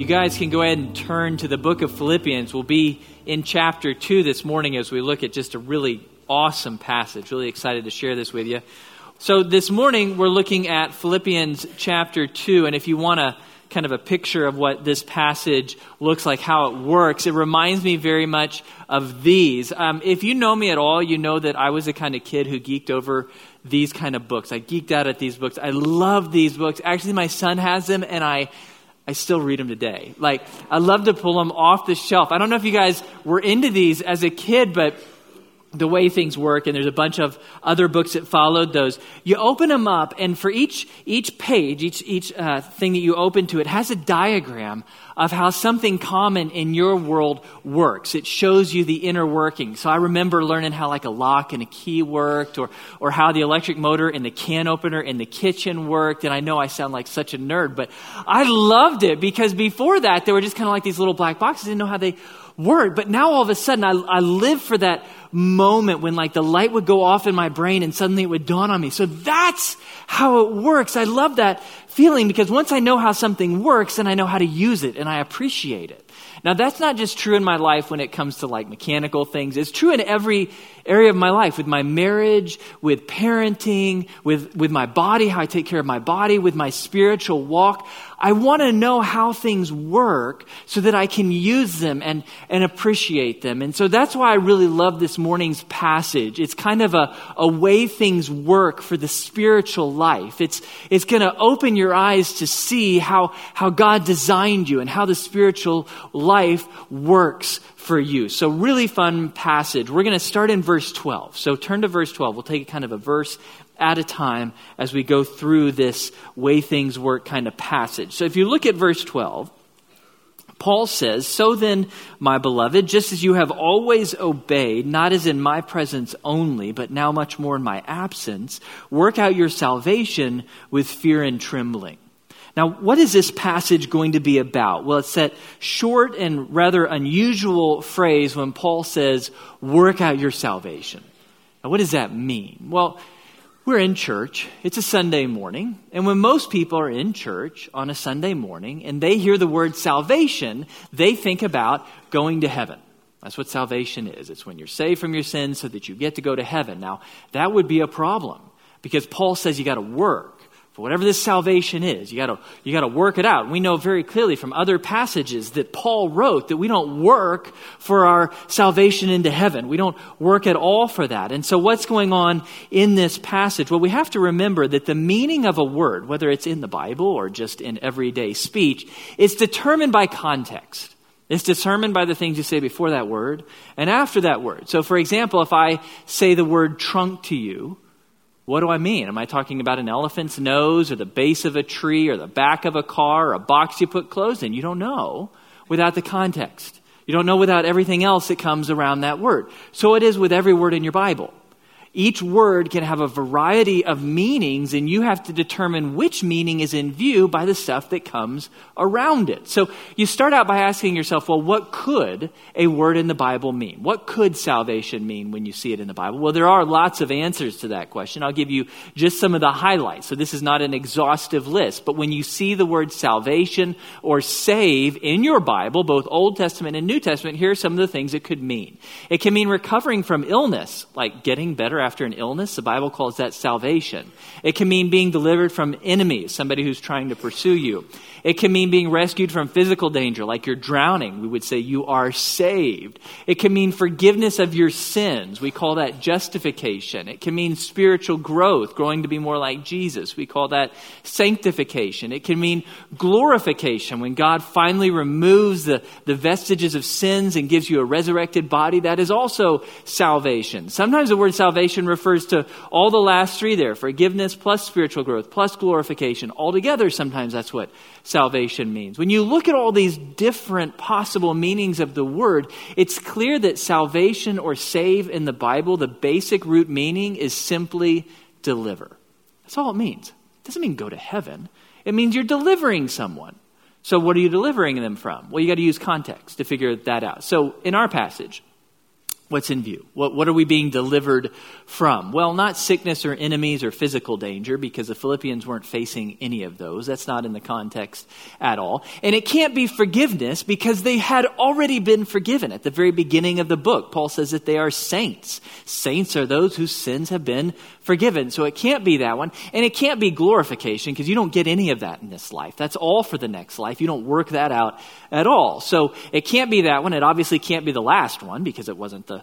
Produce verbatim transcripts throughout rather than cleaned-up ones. You guys can go ahead and turn to the book of Philippians. We'll be in chapter two this morning as we look at just a really awesome passage. Really excited to share this with you. So this morning we're looking at Philippians chapter two, and if you want to kind of a picture of what this passage looks like, how it works. It reminds me very much of these. Um, if you know me at all, you know that I was the kind of kid who geeked over these kind of books. I geeked out at these books. I love these books. Actually, my son has them, and I I still read them today. Like, I love to pull them off the shelf. I don't know if you guys were into these as a kid, but the way things work, and there's a bunch of other books that followed those. You open them up, and for each each page, each each uh, thing that you open to, it has a diagram of how something common in your world works. It shows you the inner working. So I remember learning how like a lock and a key worked, or or how the electric motor and the can opener in the kitchen worked. And I know I sound like such a nerd, but I loved it because before that, they were just kind of like these little black boxes. I didn't know how they word, but now all of a sudden I, I live for that moment when like the light would go off in my brain and suddenly it would dawn on me. So that's how it works. I love that feeling because once I know how something works, then I know how to use it and I appreciate it. Now that's not just true in my life when it comes to like mechanical things. It's true in every area of my life, with my marriage, with parenting, with, with my body, how I take care of my body, with my spiritual walk. I want to know how things work so that I can use them and, and appreciate them. And so that's why I really love this morning's passage. It's kind of a, a way things work for the spiritual life. It's, it's going to open your eyes to see how, how God designed you and how the spiritual life works for you. So really fun passage. We're going to start in verse twelve. So turn to verse twelve. We'll take kind of a verse at a time as we go through this way things work kind of passage. So if you look at verse twelve, Paul says, "So then, my beloved, just as you have always obeyed, not as in my presence only, but now much more in my absence, work out your salvation with fear and trembling." Now, what is this passage going to be about? Well, it's that short and rather unusual phrase when Paul says, work out your salvation. Now, what does that mean? Well, we're in church. It's a Sunday morning. And when most people are in church on a Sunday morning and they hear the word salvation, they think about going to heaven. That's what salvation is. It's when you're saved from your sins so that you get to go to heaven. Now, that would be a problem because Paul says you got to work. For whatever this salvation is, you gotta you gotta work it out. We know very clearly from other passages that Paul wrote that we don't work for our salvation into heaven. We don't work at all for that. And so what's going on in this passage? Well, we have to remember that the meaning of a word, whether it's in the Bible or just in everyday speech, is determined by context. It's determined by the things you say before that word and after that word. So for example, if I say the word trunk to you, what do I mean? Am I talking about an elephant's nose or the base of a tree or the back of a car or a box you put clothes in? You don't know without the context. You don't know without everything else that comes around that word. So it is with every word in your Bible. Each word can have a variety of meanings, and you have to determine which meaning is in view by the stuff that comes around it. So you start out by asking yourself, well, what could a word in the Bible mean? What could salvation mean when you see it in the Bible? Well, there are lots of answers to that question. I'll give you just some of the highlights. So this is not an exhaustive list, but when you see the word salvation or save in your Bible, both Old Testament and New Testament, here are some of the things it could mean. It can mean recovering from illness, like getting better after an illness. The Bible calls that salvation. It can mean being delivered from enemies, somebody who's trying to pursue you. It can mean being rescued from physical danger, like you're drowning. We would say you are saved. It can mean forgiveness of your sins. We call that justification. It can mean spiritual growth, growing to be more like Jesus. We call that sanctification. It can mean glorification. When God finally removes the, the vestiges of sins and gives you a resurrected body, that is also salvation. Sometimes the word salvation refers to all the last three there, forgiveness plus spiritual growth plus glorification. Altogether, sometimes that's what salvation means. When you look at all these different possible meanings of the word, it's clear that salvation or save in the Bible, the basic root meaning is simply deliver. That's all it means. It doesn't mean go to heaven. It means you're delivering someone. So what are you delivering them from? Well, you got to use context to figure that out. So in our passage, What's in view? What, what are we being delivered from? Well, not sickness or enemies or physical danger, because the Philippians weren't facing any of those. That's not in the context at all. And it can't be forgiveness, because they had already been forgiven. At the very beginning of the book, Paul says that they are saints. Saints are those whose sins have been forgiven. So it can't be that one. And it can't be glorification, because you don't get any of that in this life. That's all for the next life. You don't work that out at all. So it can't be that one. It obviously can't be the last one, because it wasn't the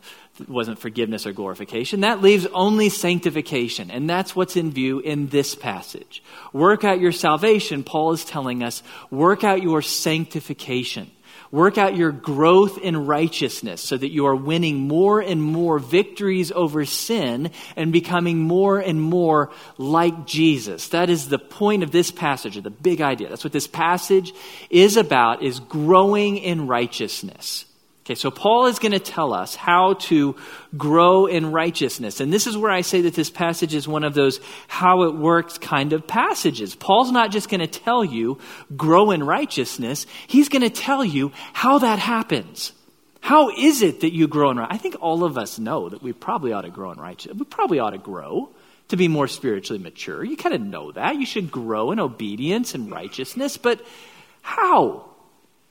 wasn't forgiveness or glorification. That leaves only sanctification, and that's what's in view in this passage. Work out your salvation, Paul is telling us. Work out your sanctification. Work out your growth in righteousness so that you are winning more and more victories over sin and becoming more and more like Jesus. That is the point of this passage, or the big idea. That's what this passage is about, is growing in righteousness. Okay, so Paul is going to tell us how to grow in righteousness. And this is where I say that this passage is one of those how it works kind of passages. Paul's not just going to tell you grow in righteousness. He's going to tell you how that happens. How is it that you grow in righteousness? I think all of us know that we probably ought to grow in righteousness. We probably ought to grow to be more spiritually mature. You kind of know that. You should grow in obedience and righteousness. But how?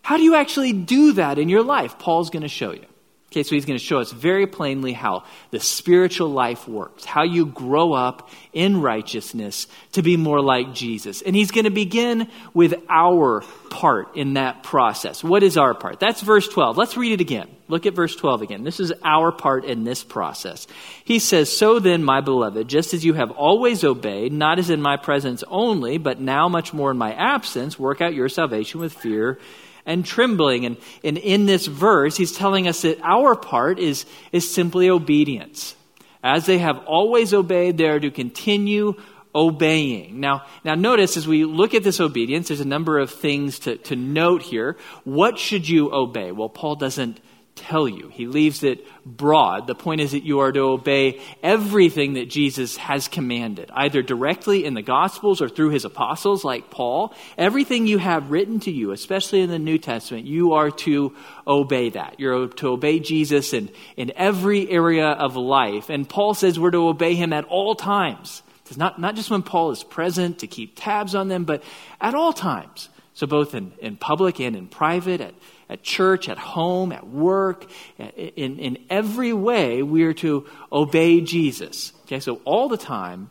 How do you actually do that in your life? Paul's going to show you. Okay, so he's going to show us very plainly how the spiritual life works, how you grow up in righteousness to be more like Jesus. And he's going to begin with our part in that process. What is our part? That's verse twelve. Let's read it again. Look at verse twelve again. This is our part in this process. He says, "So then, my beloved, just as you have always obeyed, not as in my presence only, but now much more in my absence, work out your salvation with fear and trembling." And, and in this verse, he's telling us that our part is, is simply obedience. As they have always obeyed, they are to continue obeying. Now, now notice, as we look at this obedience, there's a number of things to, to note here. What should you obey? Well, Paul doesn't tell you. He leaves it broad. The point is that you are to obey everything that Jesus has commanded, either directly in the Gospels or through his apostles like Paul. Everything you have written to you, especially in the New Testament, you are to obey that. You're to obey Jesus in, in every area of life. And Paul says we're to obey him at all times. It's not, not just when Paul is present to keep tabs on them, but at all times. So both in, in public and in private, at At church, at home, at work, in, in every way, we are to obey Jesus. Okay, so all the time,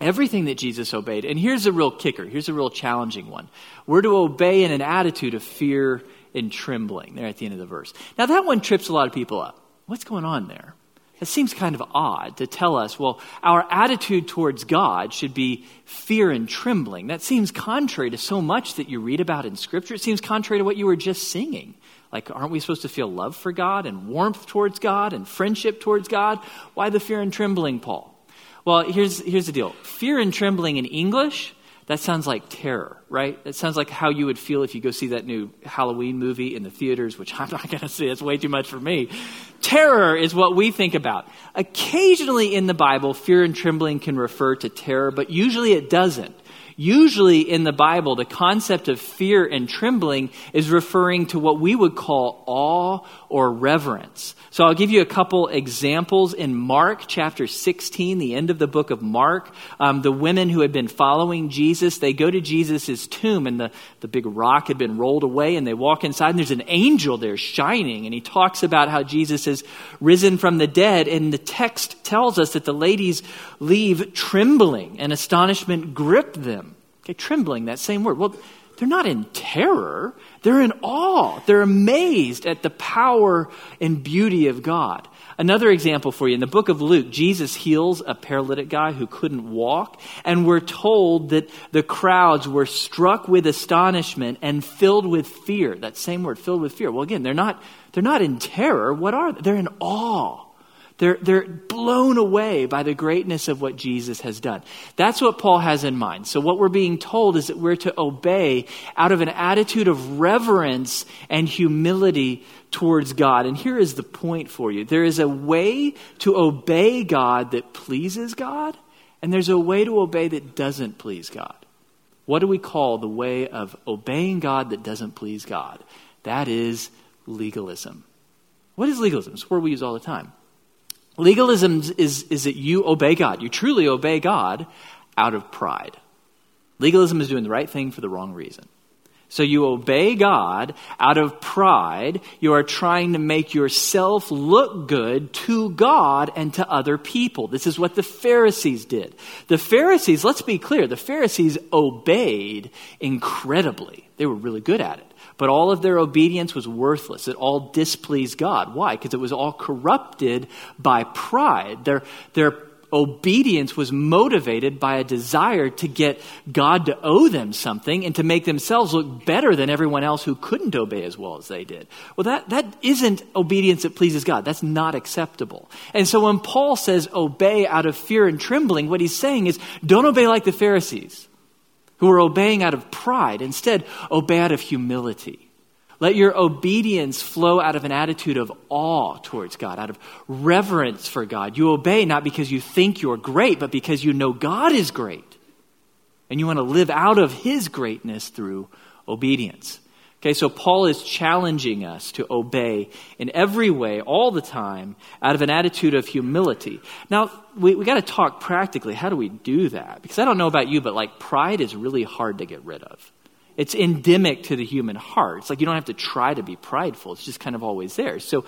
everything that Jesus obeyed. And here's a real kicker. Here's a real challenging one. We're to obey in an attitude of fear and trembling. There at the end of the verse. Now that one trips a lot of people up. What's going on there? It seems kind of odd to tell us, well, our attitude towards God should be fear and trembling. That seems contrary to so much that you read about in Scripture. It seems contrary to what you were just singing. Like, aren't we supposed to feel love for God and warmth towards God and friendship towards God? Why the fear and trembling, Paul? Well, here's here's the deal. Fear and trembling in English, that sounds like terror, right? That sounds like how you would feel if you go see that new Halloween movie in the theaters, which I'm not going to see. It's way too much for me. Terror is what we think about. Occasionally in the Bible, fear and trembling can refer to terror, but usually it doesn't. Usually in the Bible, the concept of fear and trembling is referring to what we would call awe or reverence. So I'll give you a couple examples. In Mark chapter sixteen, the end of the book of Mark, um, the women who had been following Jesus, they go to Jesus' tomb, and the, the big rock had been rolled away, and they walk inside, and there's an angel there shining, and he talks about how Jesus has risen from the dead, and the text tells us that the ladies leave trembling, and astonishment gripped them. Okay, trembling, that same word. Well, they're not in terror. They're in awe. They're amazed at the power and beauty of God. Another example for you, in the book of Luke, Jesus heals a paralytic guy who couldn't walk, and we're told that the crowds were struck with astonishment and filled with fear. That same word, filled with fear. Well, again, they're not they're not in terror. What are they? They're in awe. They're, they're blown away by the greatness of what Jesus has done. That's what Paul has in mind. So what we're being told is that we're to obey out of an attitude of reverence and humility towards God. And here is the point for you. There is a way to obey God that pleases God, and there's a way to obey that doesn't please God. What do we call the way of obeying God that doesn't please God? That is legalism. What is legalism? It's a word we use all the time. Legalism is, is that you obey God. You truly obey God out of pride. Legalism is doing the right thing for the wrong reason. So you obey God out of pride. You are trying to make yourself look good to God and to other people. This is what the Pharisees did. The Pharisees, let's be clear, the Pharisees obeyed incredibly. They were really good at it. But all of their obedience was worthless. It all displeased God. Why? Because it was all corrupted by pride. Their, their obedience was motivated by a desire to get God to owe them something and to make themselves look better than everyone else who couldn't obey as well as they did. Well, that, that isn't obedience that pleases God. That's not acceptable. And so when Paul says obey out of fear and trembling, what he's saying is don't obey like the Pharisees, who are obeying out of pride. Instead, obey out of humility. Let your obedience flow out of an attitude of awe towards God, out of reverence for God. You obey not because you think you're great, but because you know God is great. And you want to live out of his greatness through obedience. Okay, so Paul is challenging us to obey in every way, all the time, out of an attitude of humility. Now, we, we got to talk practically. How do we do that? Because I don't know about you, but like pride is really hard to get rid of. It's endemic to the human heart. It's like you don't have to try to be prideful. It's just kind of always there. So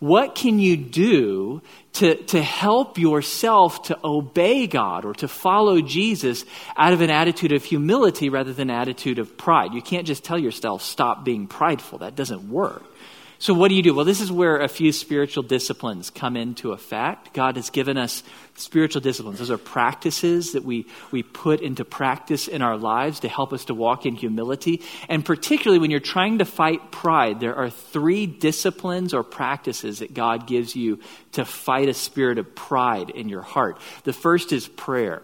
what can you do to, to help yourself to obey God or to follow Jesus out of an attitude of humility rather than an attitude of pride? You can't just tell yourself, stop being prideful. That doesn't work. So what do you do? Well, this is where a few spiritual disciplines come into effect. God has given us spiritual disciplines. Those are practices that we, we put into practice in our lives to help us to walk in humility. And particularly when you're trying to fight pride, there are three disciplines or practices that God gives you to fight a spirit of pride in your heart. The first is prayer.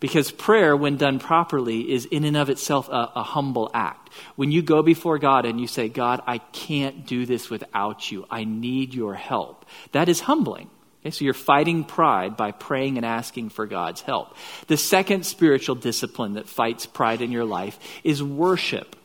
Because prayer, when done properly, is in and of itself a, a humble act. When you go before God and you say, God, I can't do this without you. I need your help. That is humbling. Okay, so you're fighting pride by praying and asking for God's help. The second spiritual discipline that fights pride in your life is worship.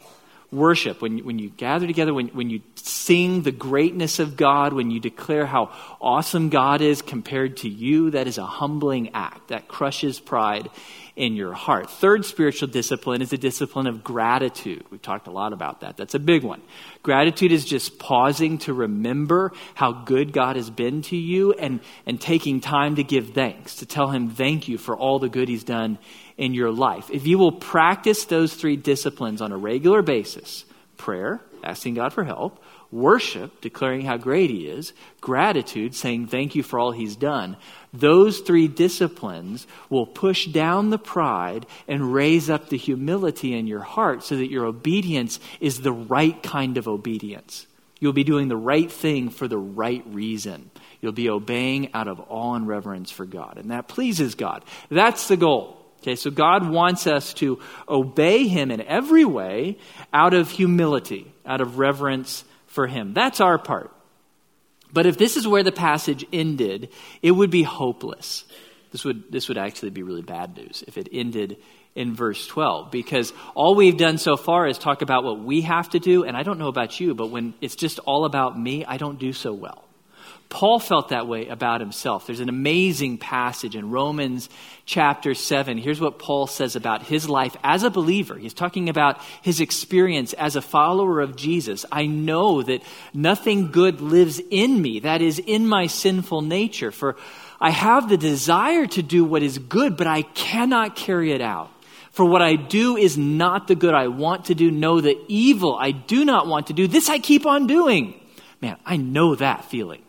Worship, when, when you gather together, when, when you sing the greatness of God, when you declare how awesome God is compared to you, that is a humbling act. That crushes pride in your heart. Third spiritual discipline is the discipline of gratitude. We've talked a lot about that. That's a big one. Gratitude is just pausing to remember how good God has been to you and, and taking time to give thanks, to tell him thank you for all the good he's done in your life. If you will practice those three disciplines on a regular basis, prayer, asking God for help, worship, declaring how great he is, gratitude, saying thank you for all he's done, those three disciplines will push down the pride and raise up the humility in your heart so that your obedience is the right kind of obedience. You'll be doing the right thing for the right reason. You'll be obeying out of awe and reverence for God, and that pleases God. That's the goal. Okay, so God wants us to obey him in every way out of humility, out of reverence for him. That's our part. But if this is where the passage ended, it would be hopeless. This would, this would actually be really bad news if it ended in verse twelve, because all we've done so far is talk about what we have to do, and I don't know about you, but when it's just all about me, I don't do so well. Paul felt that way about himself. There's an amazing passage in Romans chapter seven. Here's what Paul says about his life as a believer. He's talking about his experience as a follower of Jesus. I know that nothing good lives in me, that is, in my sinful nature. For I have the desire to do what is good, but I cannot carry it out. For what I do is not the good I want to do. No, the evil I do not want to do, this I keep on doing. Man, I know that feeling.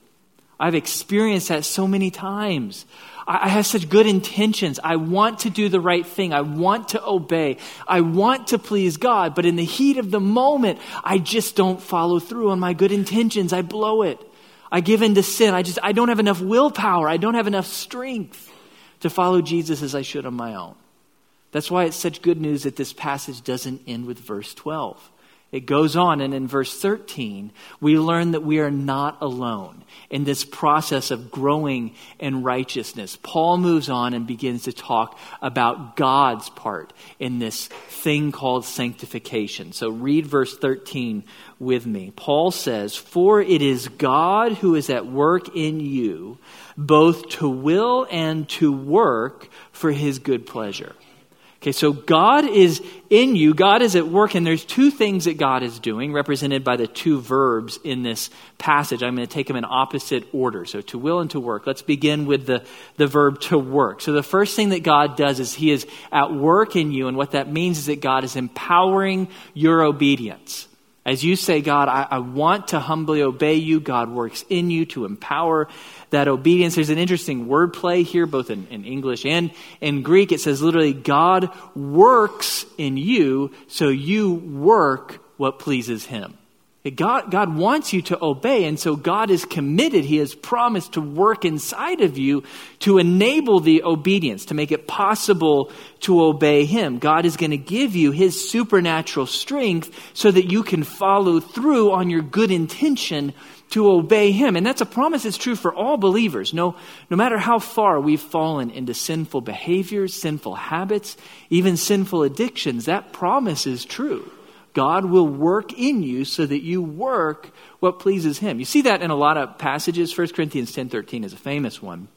I've experienced that so many times. I have such good intentions. I want to do the right thing. I want to obey. I want to please God. But in the heat of the moment, I just don't follow through on my good intentions. I blow it. I give in to sin. I just, I don't have enough willpower. I don't have enough strength to follow Jesus as I should on my own. That's why it's such good news that this passage doesn't end with verse twelve. It goes on, and in verse thirteen, we learn that we are not alone in this process of growing in righteousness. Paul moves on and begins to talk about God's part in this thing called sanctification. So read verse thirteen with me. Paul says, "For it is God who is at work in you, both to will and to work for his good pleasure." Okay, so God is in you, God is at work, and there's two things that God is doing, represented by the two verbs in this passage. I'm going to take them in opposite order, so to will and to work. Let's begin with the, the verb to work. So the first thing that God does is he is at work in you, and what that means is that God is empowering your obedience. As you say, God, I, I want to humbly obey you, God works in you to empower that obedience. There's an interesting word play here, both in, in English and in Greek. It says literally, God works in you, so you work what pleases him. God, God wants you to obey, and so God is committed. He has promised to work inside of you to enable the obedience, to make it possible to obey him. God is going to give you his supernatural strength so that you can follow through on your good intention to obey him. And that's a promise that's true for all believers. No, no matter how far we've fallen into sinful behaviors, sinful habits, even sinful addictions, that promise is true. God will work in you so that you work what pleases him. You see that in a lot of passages. First Corinthians ten thirteen is a famous one.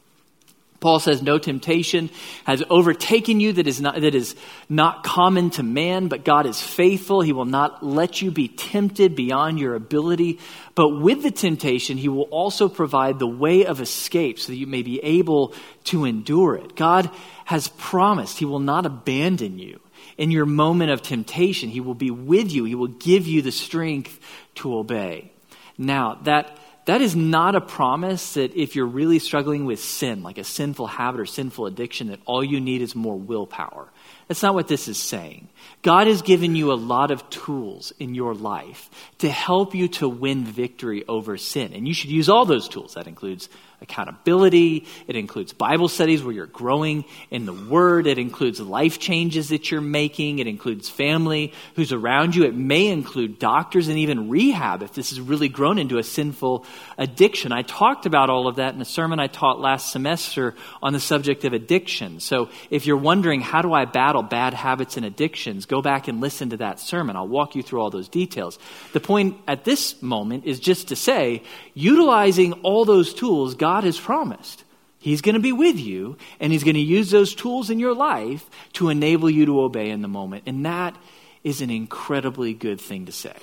Paul says, "No temptation has overtaken you that is not that is not common to man, but God is faithful. He will not let you be tempted beyond your ability, but with the temptation, he will also provide the way of escape so that you may be able to endure it." God has promised he will not abandon you. In your moment of temptation, he will be with you. He will give you the strength to obey. Now, that that is not a promise that if you're really struggling with sin, like a sinful habit or sinful addiction, that all you need is more willpower. That's not what this is saying. God has given you a lot of tools in your life to help you to win victory over sin. And you should use all those tools. That includes accountability. It includes Bible studies where you're growing in the Word. It includes life changes that you're making. It includes family who's around you. It may include doctors and even rehab if this has really grown into a sinful addiction. I talked about all of that in a sermon I taught last semester on the subject of addiction. So if you're wondering, how do I battle bad habits and addictions, go back and listen to that sermon. I'll walk you through all those details. The point at this moment is just to say, utilizing all those tools, God God has promised he's going to be with you, and he's going to use those tools in your life to enable you to obey in the moment. And that is an incredibly good thing to say.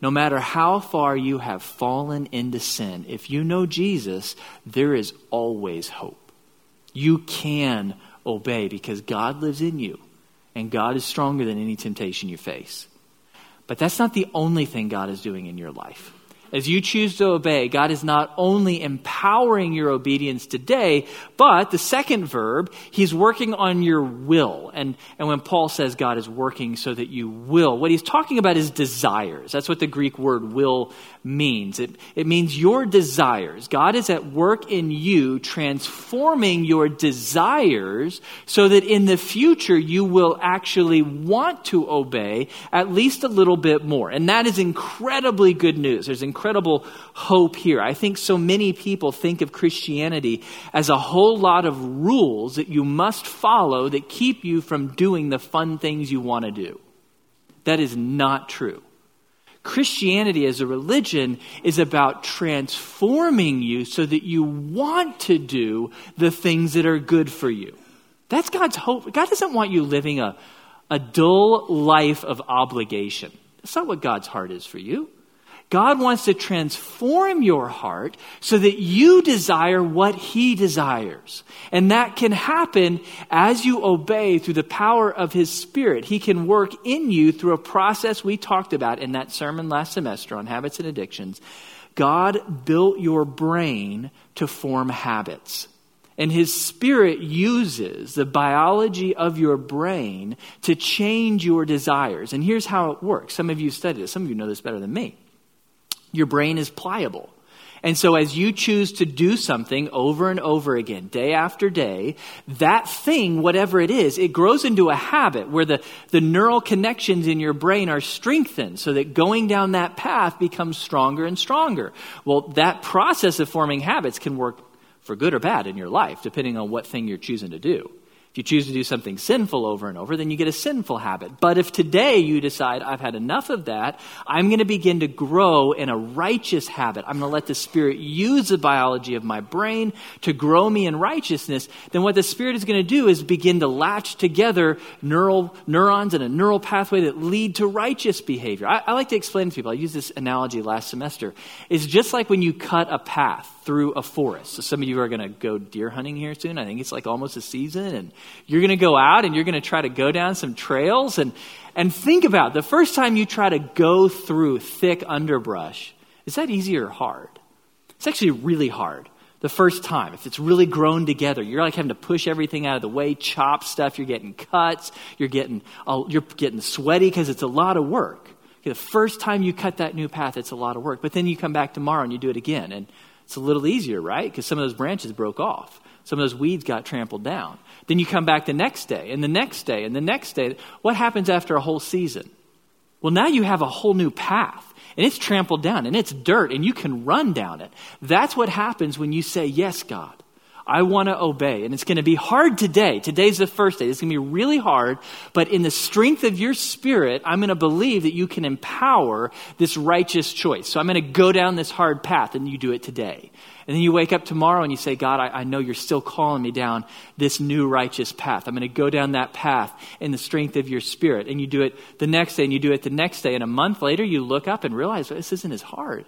No matter how far you have fallen into sin, if you know Jesus, there is always hope. You can obey because God lives in you, and God is stronger than any temptation you face. But that's not the only thing God is doing in your life. As you choose to obey, God is not only empowering your obedience today, but the second verb, he's working on your will. And, and when Paul says God is working so that you will, what he's talking about is desires. That's what the Greek word will means. It, it means your desires. God is at work in you, transforming your desires so that in the future you will actually want to obey at least a little bit more. And that is incredibly good news. There's incredible Incredible hope here. I think so many people think of Christianity as a whole lot of rules that you must follow that keep you from doing the fun things you want to do. That is not true. Christianity as a religion is about transforming you so that you want to do the things that are good for you. That's God's hope. God doesn't want you living a, a dull life of obligation. That's not what God's heart is for you. God wants to transform your heart so that you desire what he desires. And that can happen as you obey through the power of his Spirit. He can work in you through a process we talked about in that sermon last semester on habits and addictions. God built your brain to form habits. And his Spirit uses the biology of your brain to change your desires. And here's how it works. Some of you studied this. Some of you know this better than me. Your brain is pliable. And so as you choose to do something over and over again, day after day, that thing, whatever it is, it grows into a habit where the, the neural connections in your brain are strengthened so that going down that path becomes stronger and stronger. Well, that process of forming habits can work for good or bad in your life, depending on what thing you're choosing to do. If you choose to do something sinful over and over, then you get a sinful habit. But if today you decide, I've had enough of that, I'm going to begin to grow in a righteous habit. I'm going to let the Spirit use the biology of my brain to grow me in righteousness. Then what the Spirit is going to do is begin to latch together neural neurons in a neural pathway that lead to righteous behavior. I, I like to explain to people, I used this analogy last semester. It's just like when you cut a path through a forest. So some of you are going to go deer hunting here soon. I think it's like almost a season, and you're going to go out and you're going to try to go down some trails. And, and think about it. The first time you try to go through thick underbrush, is that easy or hard? It's actually really hard the first time. If it's really grown together, you're like having to push everything out of the way, chop stuff, you're getting cuts, you're getting, you're getting sweaty because it's a lot of work. Okay, the first time you cut that new path, it's a lot of work. But then you come back tomorrow and you do it again. And it's a little easier, right? Because some of those branches broke off. Some of those weeds got trampled down. Then you come back the next day and the next day and the next day. What happens after a whole season? Well, now you have a whole new path and it's trampled down and it's dirt and you can run down it. That's what happens when you say, yes, God, I want to obey. And it's going to be hard today. Today's the first day. It's going to be really hard. But in the strength of your spirit, I'm going to believe that you can empower this righteous choice. So I'm going to go down this hard path, and you do it today. And then you wake up tomorrow and you say, God, I, I know you're still calling me down this new righteous path. I'm going to go down that path in the strength of your spirit. And you do it the next day and you do it the next day. And a month later, you look up and realize, well, this isn't as hard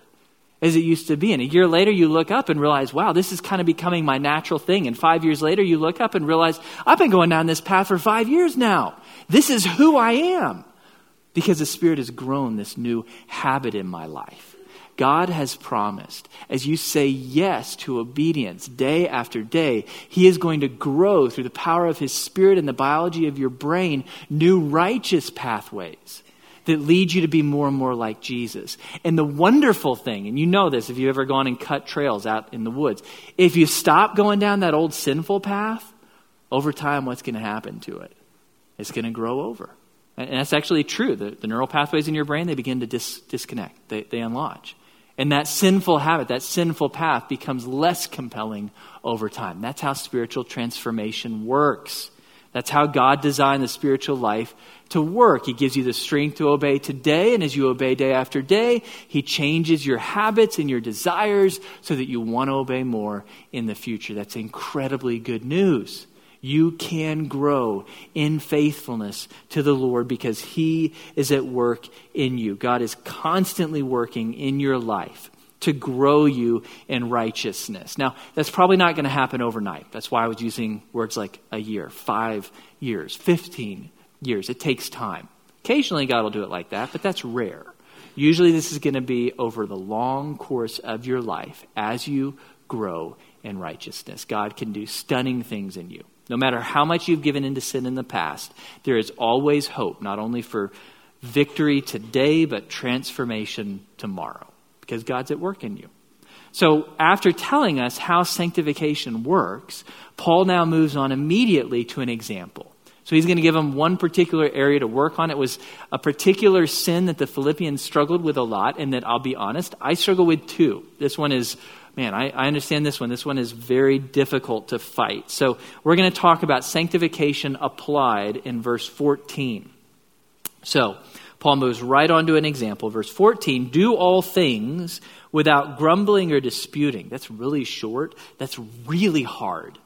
as it used to be. And a year later, you look up and realize, wow, this is kind of becoming my natural thing. And five years later, you look up and realize, I've been going down this path for five years now. This is who I am, because the Spirit has grown this new habit in my life. God has promised, as you say yes to obedience day after day, he is going to grow through the power of his Spirit and the biology of your brain new righteous pathways that lead you to be more and more like Jesus. And the wonderful thing, and you know this if you've ever gone and cut trails out in the woods, if you stop going down that old sinful path, over time what's going to happen to it? It's going to grow over. And that's actually true. The, the neural pathways in your brain, they begin to dis- disconnect. They, they unlatch. And that sinful habit, that sinful path becomes less compelling over time. That's how spiritual transformation works. That's how God designed the spiritual life to work. He gives you the strength to obey today, and as you obey day after day, he changes your habits and your desires so that you want to obey more in the future. That's incredibly good news. You can grow in faithfulness to the Lord because he is at work in you. God is constantly working in your life to grow you in righteousness. Now, that's probably not going to happen overnight. That's why I was using words like a year, five years, fifteen years. It takes time. Occasionally God will do it like that, but that's rare. Usually this is going to be over the long course of your life as you grow in righteousness. God can do stunning things in you. No matter how much you've given into sin in the past, there is always hope, not only for victory today, but transformation tomorrow, because God's at work in you. So after telling us how sanctification works, Paul now moves on immediately to an example. So he's going to give them one particular area to work on. It was a particular sin that the Philippians struggled with a lot, and that, I'll be honest, I struggle with too. This one is, man, I, I understand this one. This one is very difficult to fight. So we're going to talk about sanctification applied in verse fourteen. So Paul moves right on to an example. Verse fourteen, do all things without grumbling or disputing. That's really short. That's really hard.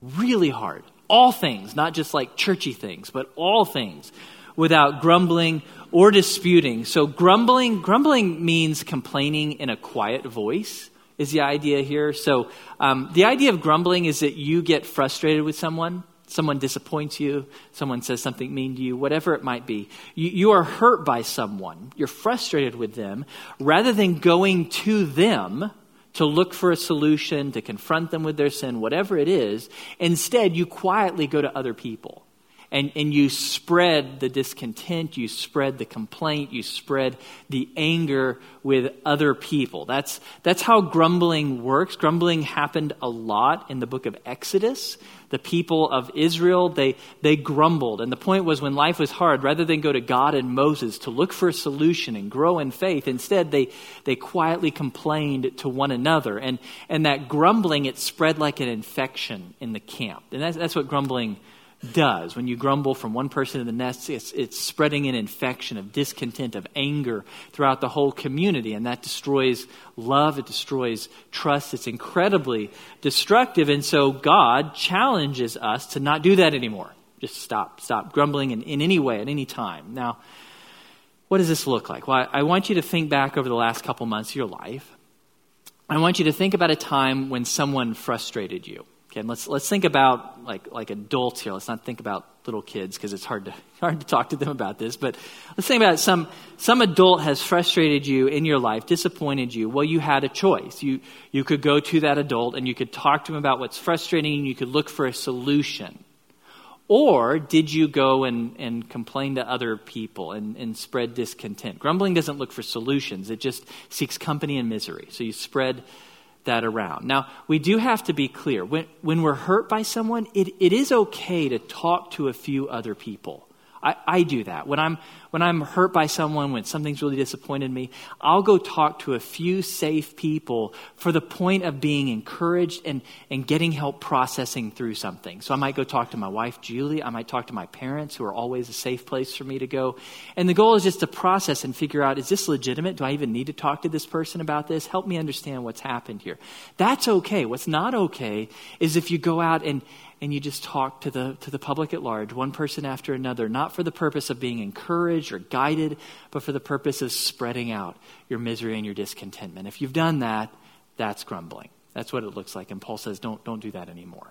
Really hard. All things, not just like churchy things, but all things without grumbling or disputing. So grumbling, grumbling means complaining in a quiet voice, is the idea here. So um, the idea of grumbling is that you get frustrated with someone. Someone disappoints you. Someone says something mean to you, whatever it might be. You, you are hurt by someone. You're frustrated with them. Rather than going to them to look for a solution, to confront them with their sin, whatever it is, instead you quietly go to other people. and, and you spread the discontent, you spread the complaint, you spread the anger with other people. That's, that's how grumbling works. Grumbling happened a lot in the book of Exodus. The people of Israel, they, they grumbled. And the point was, when life was hard, rather than go to God and Moses to look for a solution and grow in faith, instead they, they quietly complained to one another. And, and that grumbling, it spread like an infection in the camp. And that's, that's what grumbling does. When you grumble from one person to the next, it's, it's spreading an infection of discontent, of anger throughout the whole community. And that destroys love. It destroys trust. It's incredibly destructive. And so God challenges us to not do that anymore. Just stop, stop grumbling in, in any way, at any time. Now, what does this look like? Well, I want you to think back over the last couple months of your life. I want you to think about a time when someone frustrated you. Okay, and let's let's think about like like adults here. Let's not think about little kids, because it's hard to hard to talk to them about this. But let's think about it. some some adult has frustrated you in your life, disappointed you. Well, you had a choice. You you could go to that adult and you could talk to him about what's frustrating, and you could look for a solution. Or did you go and, and complain to other people and, and spread discontent? Grumbling doesn't look for solutions. It just seeks company and misery. So you spread that around. Now, we do have to be clear. When when we're hurt by someone, it, it is okay to talk to a few other people. I, I do that. When I'm when I'm hurt by someone, when something's really disappointed me, I'll go talk to a few safe people for the point of being encouraged and, and getting help processing through something. So I might go talk to my wife, Julie. I might talk to my parents, who are always a safe place for me to go. And the goal is just to process and figure out, is this legitimate? Do I even need to talk to this person about this? Help me understand what's happened here. That's okay. What's not okay is if you go out and And you just talk to the to the public at large, one person after another, not for the purpose of being encouraged or guided, but for the purpose of spreading out your misery and your discontentment. If you've done that, that's grumbling. That's what it looks like. And Paul says, don't don't do that anymore.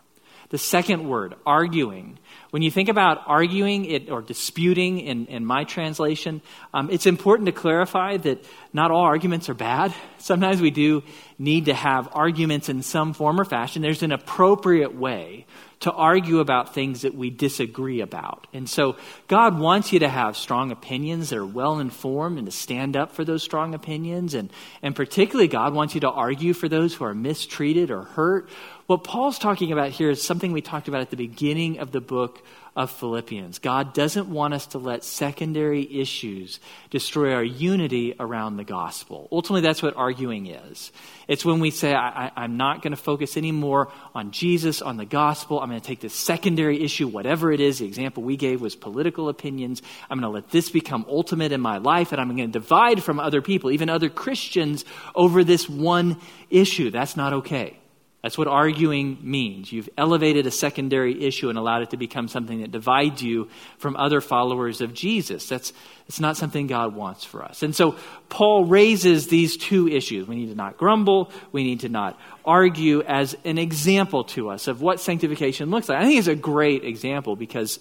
The second word, arguing. When you think about arguing it or disputing in, in my translation, um, it's important to clarify that not all arguments are bad. Sometimes we do need to have arguments in some form or fashion. There's an appropriate way to argue about things that we disagree about. And so God wants you to have strong opinions that are well-informed and to stand up for those strong opinions. And, and particularly, God wants you to argue for those who are mistreated or hurt. What Paul's talking about here is something we talked about at the beginning of the book of Philippians. God doesn't want us to let secondary issues destroy our unity around the gospel. Ultimately, that's what arguing is. It's when we say, I, I, I'm not going to focus anymore on Jesus, on the gospel. I'm going to take this secondary issue, whatever it is. The example we gave was political opinions. I'm going to let this become ultimate in my life, and I'm going to divide from other people, even other Christians, over this one issue. That's not okay. That's what arguing means. You've elevated a secondary issue and allowed it to become something that divides you from other followers of Jesus. That's, that's not something God wants for us. And so Paul raises these two issues. We need to not grumble. We need to not argue, as an example to us of what sanctification looks like. I think it's a great example, because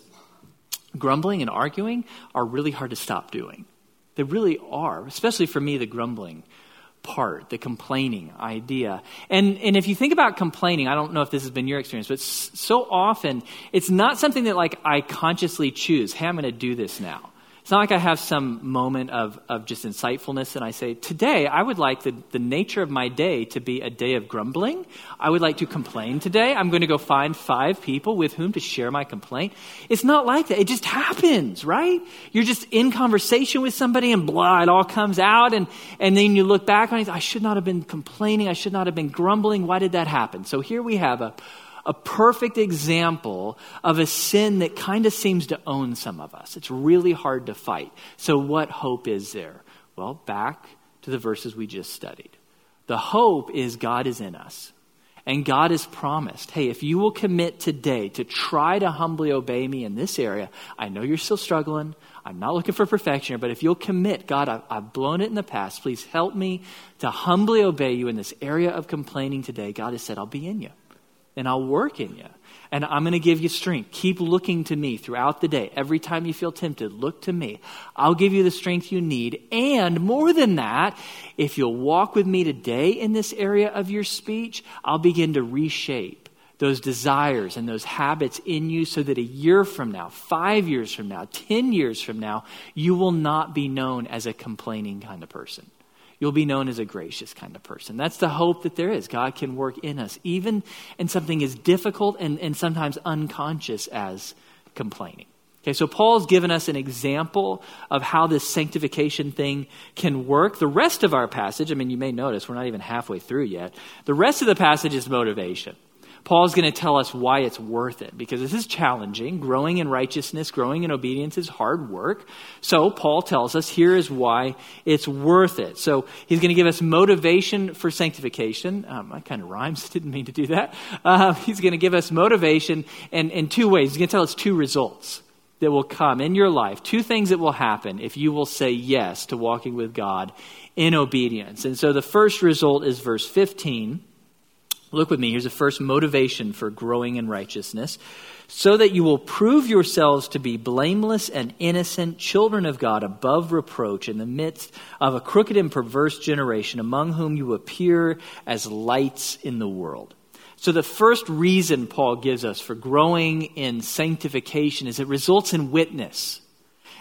grumbling and arguing are really hard to stop doing. They really are, especially for me, the grumbling part, the complaining idea. And and if you think about complaining, I don't know if this has been your experience, but so often it's not something that like I consciously choose, hey, I'm going to do this now. It's not like I have some moment of, of just insightfulness and I say, today I would like the, the nature of my day to be a day of grumbling. I would like to complain today. I'm going to go find five people with whom to share my complaint. It's not like that. It just happens, right? You're just in conversation with somebody and blah, it all comes out. And, and then you look back on it, I should not have been complaining. I should not have been grumbling. Why did that happen? So here we have a A perfect example of a sin that kind of seems to own some of us. It's really hard to fight. So what hope is there? Well, back to the verses we just studied. The hope is God is in us. And God has promised, hey, if you will commit today to try to humbly obey me in this area, I know you're still struggling. I'm not looking for perfection, but if you'll commit, God, I've, I've blown it in the past. Please help me to humbly obey you in this area of complaining today. God has said, I'll be in you. And I'll work in you. And I'm going to give you strength. Keep looking to me throughout the day. Every time you feel tempted, look to me. I'll give you the strength you need. And more than that, if you'll walk with me today in this area of your speech, I'll begin to reshape those desires and those habits in you so that a year from now, five years from now, ten years from now, you will not be known as a complaining kind of person. You'll be known as a gracious kind of person. That's the hope that there is. God can work in us, even in something as difficult and, and sometimes unconscious as complaining. Okay, so Paul's given us an example of how this sanctification thing can work. The rest of our passage, I mean, you may notice we're not even halfway through yet. The rest of the passage is motivation. Paul's going to tell us why it's worth it, because this is challenging. Growing in righteousness, growing in obedience is hard work. So Paul tells us here is why it's worth it. So he's going to give us motivation for sanctification. Um, that kind of rhymes. Didn't mean to do that. Uh, he's going to give us motivation in, in two ways. He's going to tell us two results that will come in your life, two things that will happen if you will say yes to walking with God in obedience. And so the first result is verse fifteen. Look with me. Here's the first motivation for growing in righteousness. So that you will prove yourselves to be blameless and innocent, children of God above reproach, in the midst of a crooked and perverse generation, among whom you appear as lights in the world. So the first reason Paul gives us for growing in sanctification is it results in witness.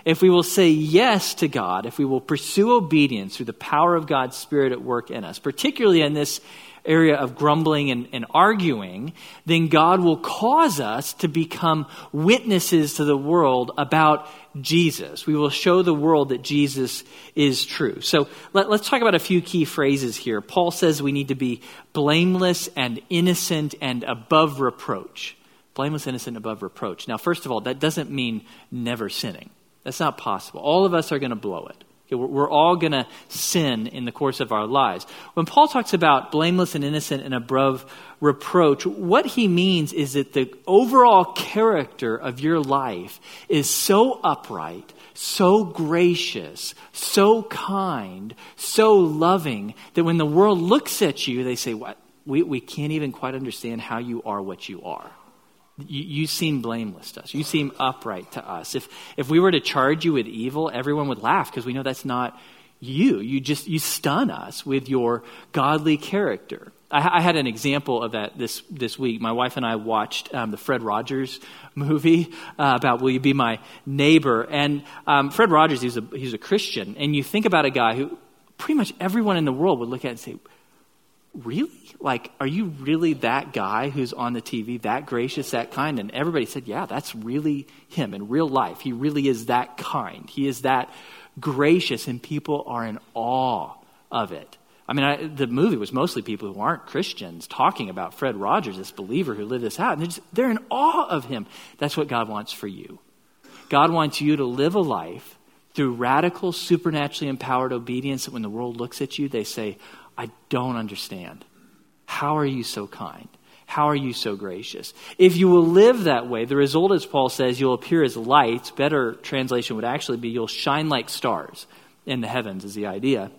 If we will say yes to God, if we will pursue obedience through the power of God's Spirit at work in us, particularly in this area of grumbling and, and arguing, then God will cause us to become witnesses to the world about Jesus. We will show the world that Jesus is true. So let, let's talk about a few key phrases here. Paul says we need to be blameless and innocent and above reproach. Blameless, innocent, above reproach. Now, first of all, that doesn't mean never sinning. That's not possible. All of us are going to blow it. We're all going to sin in the course of our lives. When Paul talks about blameless and innocent and above reproach, what he means is that the overall character of your life is so upright, so gracious, so kind, so loving, that when the world looks at you, they say, "What? We, we can't even quite understand how you are what you are. You, you seem blameless to us. You seem upright to us." If if we were to charge you with evil, everyone would laugh because we know that's not you. You just you stun us with your godly character. I, I had an example of that this this week. My wife and I watched um, the Fred Rogers movie uh, about Will You Be My Neighbor? And um, Fred Rogers, he's a he's a Christian, and you think about a guy who pretty much everyone in the world would look at and say, "Really? Like, are you really that guy who's on the T V, that gracious, that kind?" And everybody said, "Yeah, that's really him in real life. He really is that kind. He is that gracious," and people are in awe of it. I mean, I, the movie was mostly people who aren't Christians talking about Fred Rogers, this believer who lived this out, and they're, just, they're in awe of him. That's what God wants for you. God wants you to live a life through radical, supernaturally empowered obedience that when the world looks at you, they say, "I don't understand. How are you so kind? How are you so gracious?" If you will live that way, the result is, Paul says, you'll appear as lights. Better translation would actually be you'll shine like stars in the heavens is the idea.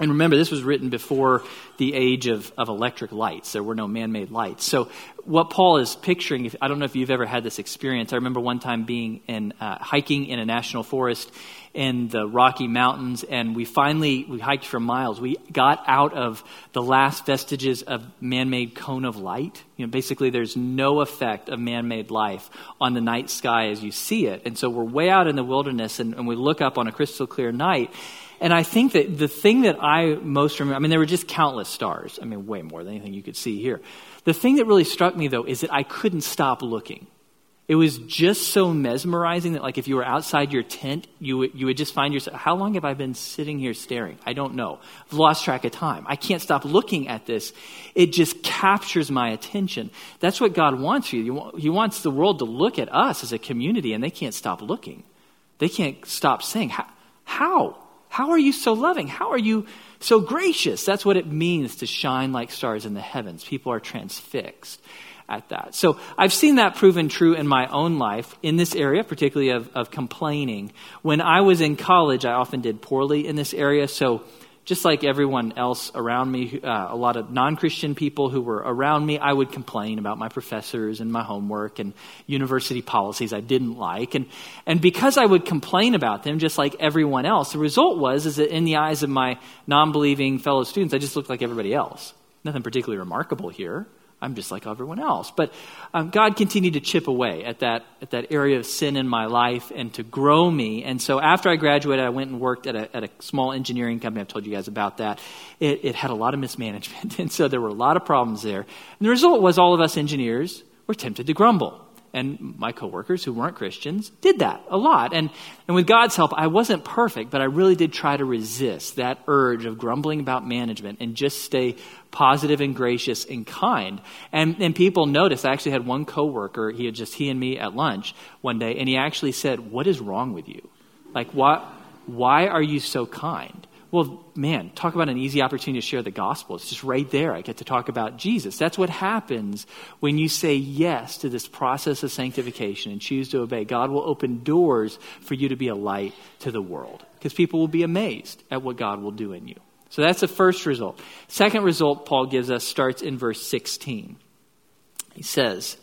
And remember, this was written before the age of, of electric lights. There were no man-made lights. So what Paul is picturing, if, I don't know if you've ever had this experience. I remember one time being in uh, hiking in a national forest in the Rocky Mountains, and we finally, we hiked for miles. We got out of the last vestiges of man-made cone of light. You know, basically there's no effect of man-made life on the night sky as you see it. And so we're way out in the wilderness, and, and we look up on a crystal clear night. And I think that the thing that I most remember, I mean, there were just countless stars. I mean, way more than anything you could see here. The thing that really struck me, though, is that I couldn't stop looking. It was just so mesmerizing that, like, if you were outside your tent, you would, you would just find yourself, how long have I been sitting here staring? I don't know. I've lost track of time. I can't stop looking at this. It just captures my attention. That's what God wants for you. He wants the world to look at us as a community, and they can't stop looking. They can't stop saying, how? How? How are you so loving? How are you so gracious? That's what it means to shine like stars in the heavens. People are transfixed at that. So I've seen that proven true in my own life in this area, particularly of, of complaining. When I was in college, I often did poorly in this area. So just like everyone else around me, uh, a lot of non-Christian people who were around me, I would complain about my professors and my homework and university policies I didn't like. And and because I would complain about them, just like everyone else, the result was is that in the eyes of my non-believing fellow students, I just looked like everybody else. Nothing particularly remarkable here. I'm just like everyone else. But um, God continued to chip away at that at that area of sin in my life and to grow me. And so after I graduated, I went and worked at a, at a small engineering company. I've told you guys about that. It, it had a lot of mismanagement. And so there were a lot of problems there. And the result was all of us engineers were tempted to grumble. And my coworkers who weren't Christians did that a lot. And and with God's help, I wasn't perfect, but I really did try to resist that urge of grumbling about management and just stay positive and gracious and kind. And and people noticed. I actually had one coworker, he had just he and me at lunch one day, and he actually said, "What is wrong with you? Like, why why are you so kind?" Well, man, talk about an easy opportunity to share the gospel. It's just right there. I get to talk about Jesus. That's what happens when you say yes to this process of sanctification and choose to obey. God will open doors for you to be a light to the world because people will be amazed at what God will do in you. So that's the first result. Second result Paul gives us starts in verse sixteen. He says,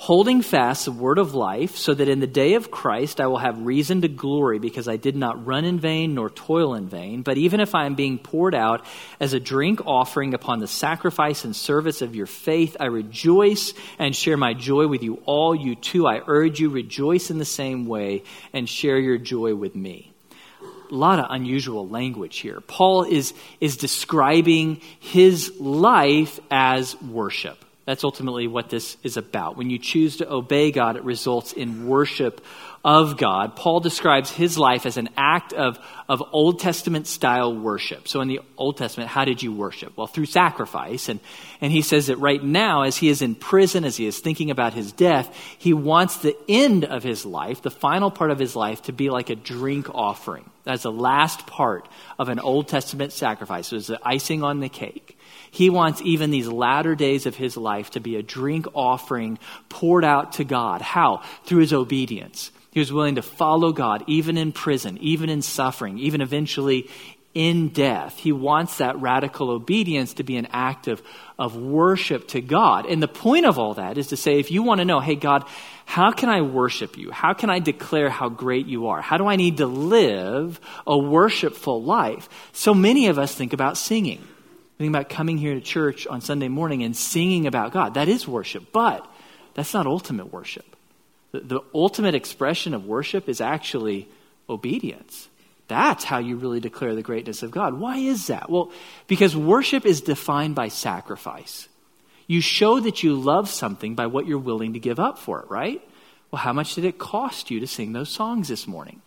holding fast the word of life, so that in the day of Christ I will have reason to glory, because I did not run in vain nor toil in vain. But even if I am being poured out as a drink offering upon the sacrifice and service of your faith, I rejoice and share my joy with you all. You too, I urge you, rejoice in the same way and share your joy with me. A lot of unusual language here. Paul is, is describing his life as worship. That's ultimately what this is about. When you choose to obey God, it results in worship of God. Paul describes his life as an act of, of Old Testament style worship. So in the Old Testament, how did you worship? Well, through sacrifice. And, and he says that right now, as he is in prison, as he is thinking about his death, he wants the end of his life, the final part of his life, to be like a drink offering. That's the last part of an Old Testament sacrifice. It was the icing on the cake. He wants even these latter days of his life to be a drink offering poured out to God. How? Through his obedience. He was willing to follow God even in prison, even in suffering, even eventually in death. He wants that radical obedience to be an act of, of worship to God. And the point of all that is to say, if you want to know, hey, God, how can I worship you? How can I declare how great you are? How do I need to live a worshipful life? So many of us think about singing. We think about coming here to church on Sunday morning and singing about God. That is worship, but that's not ultimate worship. The, the ultimate expression of worship is actually obedience. That's how you really declare the greatness of God. Why is that? Well, because worship is defined by sacrifice. You show that you love something by what you're willing to give up for it, right? Well, how much did it cost you to sing those songs this morning?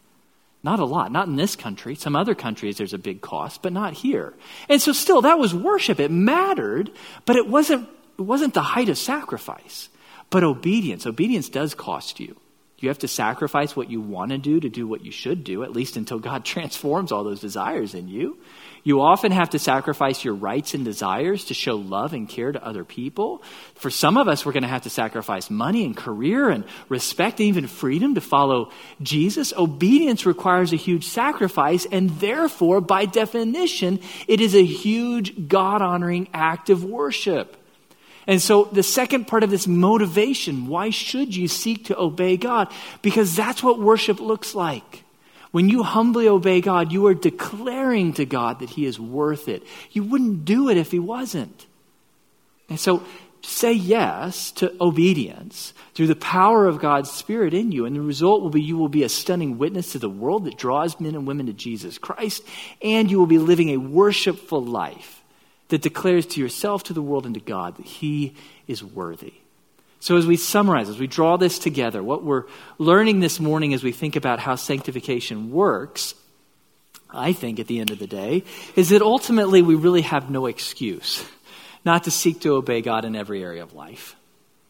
Not a lot, not in this country. Some other countries there's a big cost, but not here. And so still, that was worship. It mattered, but it wasn't it wasn't the height of sacrifice. But obedience, obedience does cost you. You have to sacrifice what you want to do to do what you should do, at least until God transforms all those desires in you. You often have to sacrifice your rights and desires to show love and care to other people. For some of us, we're going to have to sacrifice money and career and respect and even freedom to follow Jesus. Obedience requires a huge sacrifice, and therefore, by definition, it is a huge God-honoring act of worship. And so the second part of this motivation, why should you seek to obey God? Because that's what worship looks like. When you humbly obey God, you are declaring to God that he is worth it. You wouldn't do it if he wasn't. And so say yes to obedience through the power of God's Spirit in you. And the result will be you will be a stunning witness to the world that draws men and women to Jesus Christ. And you will be living a worshipful life that declares to yourself, to the world, and to God that he is worthy. So as we summarize, as we draw this together, what we're learning this morning as we think about how sanctification works, I think at the end of the day, is that ultimately we really have no excuse not to seek to obey God in every area of life.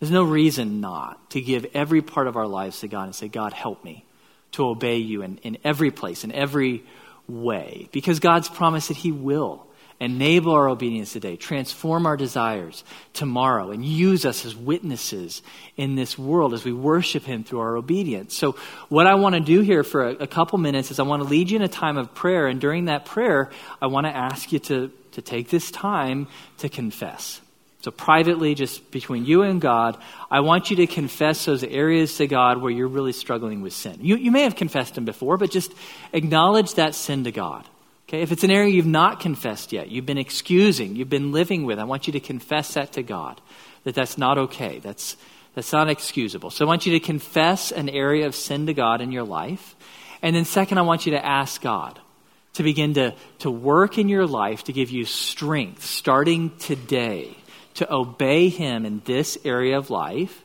There's no reason not to give every part of our lives to God and say, God, help me to obey you in, in every place, in every way. Because God's promised that he will enable our obedience today, transform our desires tomorrow, and use us as witnesses in this world as we worship him through our obedience. So what I want to do here for a, a couple minutes is I want to lead you in a time of prayer, and during that prayer, I want to ask you to, to take this time to confess. So privately, just between you and God, I want you to confess those areas to God where you're really struggling with sin. You, you may have confessed them before, but just acknowledge that sin to God. Okay, if it's an area you've not confessed yet, you've been excusing, you've been living with, I want you to confess that to God. that that's not okay. That's that's not excusable. So I want you to confess an area of sin to God in your life. And then second, I want you to ask God to begin to, to work in your life to give you strength starting today to obey him in this area of life.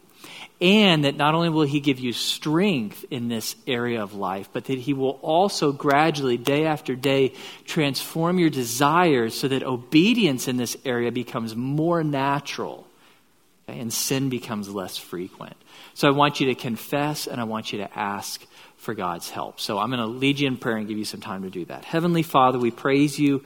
And that not only will he give you strength in this area of life, but that he will also gradually, day after day, transform your desires so that obedience in this area becomes more natural, okay, and sin becomes less frequent. So I want you to confess and I want you to ask for God's help. So I'm going to lead you in prayer and give you some time to do that. Heavenly Father, we praise you.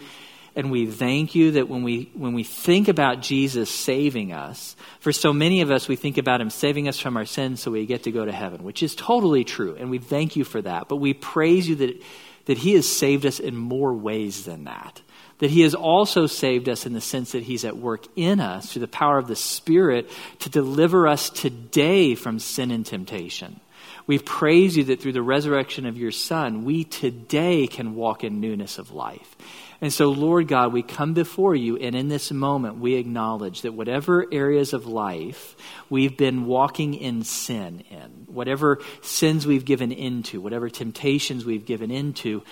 And we thank you that when we when we think about Jesus saving us, for so many of us, we think about him saving us from our sins so we get to go to heaven, which is totally true. And we thank you for that. But we praise you that, that he has saved us in more ways than that. That he has also saved us in the sense that he's at work in us through the power of the Spirit to deliver us today from sin and temptation. We praise you that through the resurrection of your Son, we today can walk in newness of life. And so, Lord God, we come before you, and in this moment, we acknowledge that whatever areas of life we've been walking in sin in, whatever sins we've given into, whatever temptations we've given into,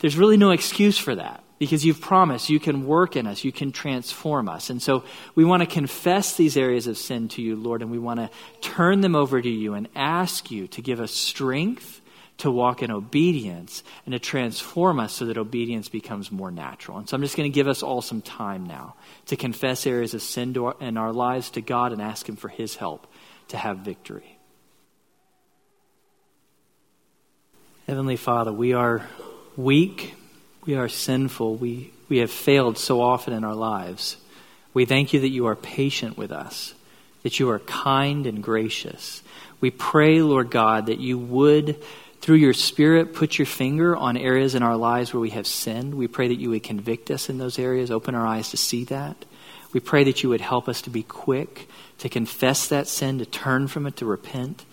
there's really no excuse for that. Because you've promised you can work in us, you can transform us. And so we want to confess these areas of sin to you, Lord, and we want to turn them over to you and ask you to give us strength to walk in obedience and to transform us so that obedience becomes more natural. And so I'm just going to give us all some time now to confess areas of sin to our, in our lives to God and ask him for his help to have victory. Heavenly Father, we are weak. We are sinful. We we have failed so often in our lives. We thank you that you are patient with us, that you are kind and gracious. We pray, Lord God, that you would, through your Spirit, put your finger on areas in our lives where we have sinned. We pray that you would convict us in those areas, open our eyes to see that. We pray that you would help us to be quick, to confess that sin, to turn from it, to repent,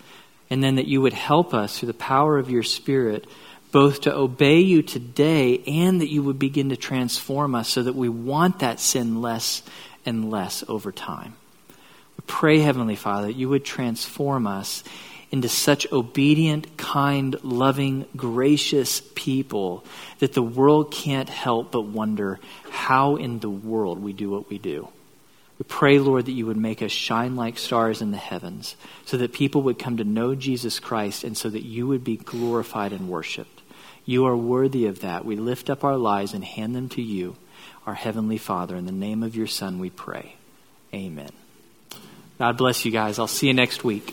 and then that you would help us through the power of your Spirit both to obey you today and that you would begin to transform us so that we want that sin less and less over time. We pray, Heavenly Father, that you would transform us into such obedient, kind, loving, gracious people that the world can't help but wonder how in the world we do what we do. We pray, Lord, that you would make us shine like stars in the heavens so that people would come to know Jesus Christ and so that you would be glorified and worshiped. You are worthy of that. We lift up our lives and hand them to you, our Heavenly Father. In the name of your Son, we pray. Amen. God bless you guys. I'll see you next week.